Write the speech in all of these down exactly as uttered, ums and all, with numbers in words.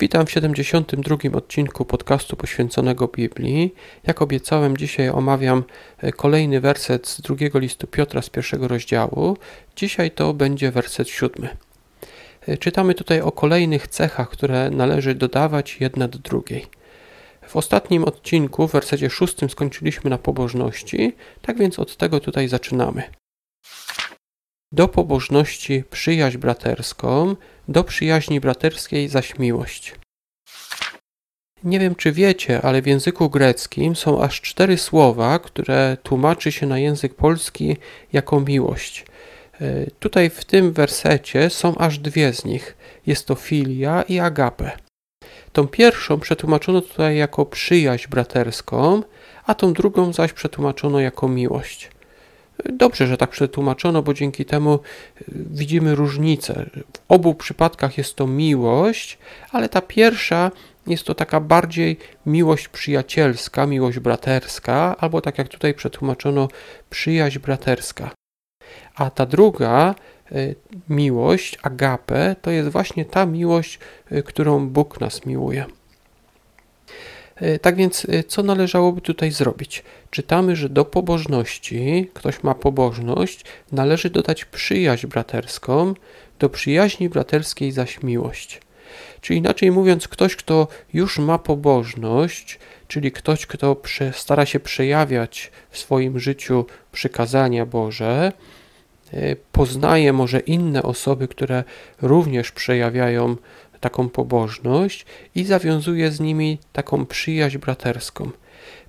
Witam w siedemdziesiątym drugim odcinku podcastu poświęconego Biblii. Jak obiecałem, dzisiaj omawiam kolejny werset z drugiego listu Piotra z pierwszego rozdziału. Dzisiaj to będzie werset siódmy. Czytamy tutaj o kolejnych cechach, które należy dodawać jedna do drugiej. W ostatnim odcinku, w wersecie szóstym, skończyliśmy na pobożności, tak więc od tego tutaj zaczynamy. Do pobożności przyjaźń braterską, do przyjaźni braterskiej zaś miłość. Nie wiem, czy wiecie, ale w języku greckim są aż cztery słowa, które tłumaczy się na język polski jako miłość. Tutaj w tym wersecie są aż dwie z nich. Jest to filia i agape. Tą pierwszą przetłumaczono tutaj jako przyjaźń braterską, a tą drugą zaś przetłumaczono jako miłość. Dobrze, że tak przetłumaczono, bo dzięki temu widzimy różnicę. W obu przypadkach jest to miłość, ale ta pierwsza jest to taka bardziej miłość przyjacielska, miłość braterska, albo tak jak tutaj przetłumaczono, przyjaźń braterska. A ta druga miłość, agape, to jest właśnie ta miłość, którą Bóg nas miłuje. Tak więc, co należałoby tutaj zrobić? Czytamy, że do pobożności, ktoś ma pobożność, należy dodać przyjaźń braterską, do przyjaźni braterskiej zaś miłość. Czyli inaczej mówiąc, ktoś, kto już ma pobożność, czyli ktoś, kto stara się przejawiać w swoim życiu przykazania Boże, poznaje może inne osoby, które również przejawiają taką pobożność i zawiązuje z nimi taką przyjaźń braterską.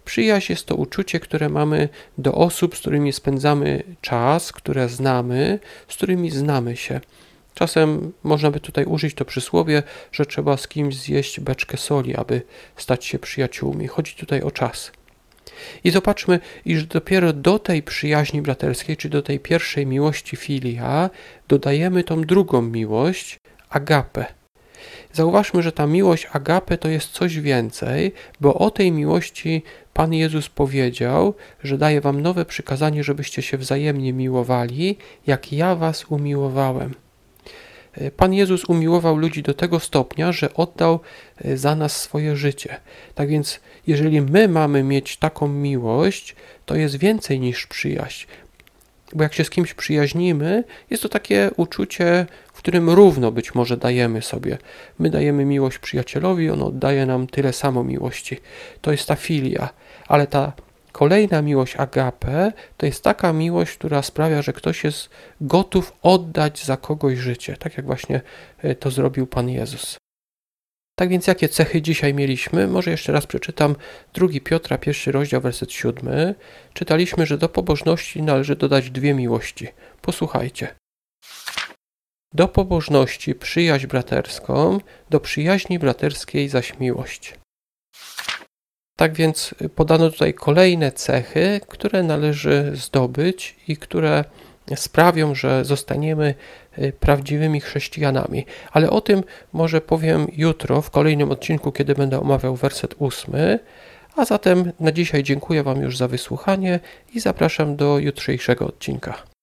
Przyjaźń jest to uczucie, które mamy do osób, z którymi spędzamy czas, które znamy, z którymi znamy się. Czasem można by tutaj użyć to przysłowie, że trzeba z kimś zjeść beczkę soli, aby stać się przyjaciółmi. Chodzi tutaj o czas. I zobaczmy, iż dopiero do tej przyjaźni braterskiej, czy do tej pierwszej miłości filia, dodajemy tą drugą miłość, agape. Zauważmy, że ta miłość agape to jest coś więcej, bo o tej miłości Pan Jezus powiedział, że daje wam nowe przykazanie, żebyście się wzajemnie miłowali, jak ja was umiłowałem. Pan Jezus umiłował ludzi do tego stopnia, że oddał za nas swoje życie. Tak więc, jeżeli my mamy mieć taką miłość, to jest więcej niż przyjaźń. Bo jak się z kimś przyjaźnimy, jest to takie uczucie, w którym równo być może dajemy sobie. My dajemy miłość przyjacielowi, on oddaje nam tyle samo miłości. To jest ta filia. Ale ta kolejna miłość agape to jest taka miłość, która sprawia, że ktoś jest gotów oddać za kogoś życie. Tak jak właśnie to zrobił Pan Jezus. Tak więc jakie cechy dzisiaj mieliśmy? Może jeszcze raz przeczytam drugi Piotra, pierwszy rozdział, werset siódmy. Czytaliśmy, że do pobożności należy dodać dwie miłości. Posłuchajcie. Do pobożności przyjaźń braterską, do przyjaźni braterskiej zaś miłość. Tak więc podano tutaj kolejne cechy, które należy zdobyć i które sprawią, że zostaniemy prawdziwymi chrześcijanami. Ale o tym może powiem jutro w kolejnym odcinku, kiedy będę omawiał werset ósmy. A zatem na dzisiaj dziękuję wam już za wysłuchanie i zapraszam do jutrzejszego odcinka.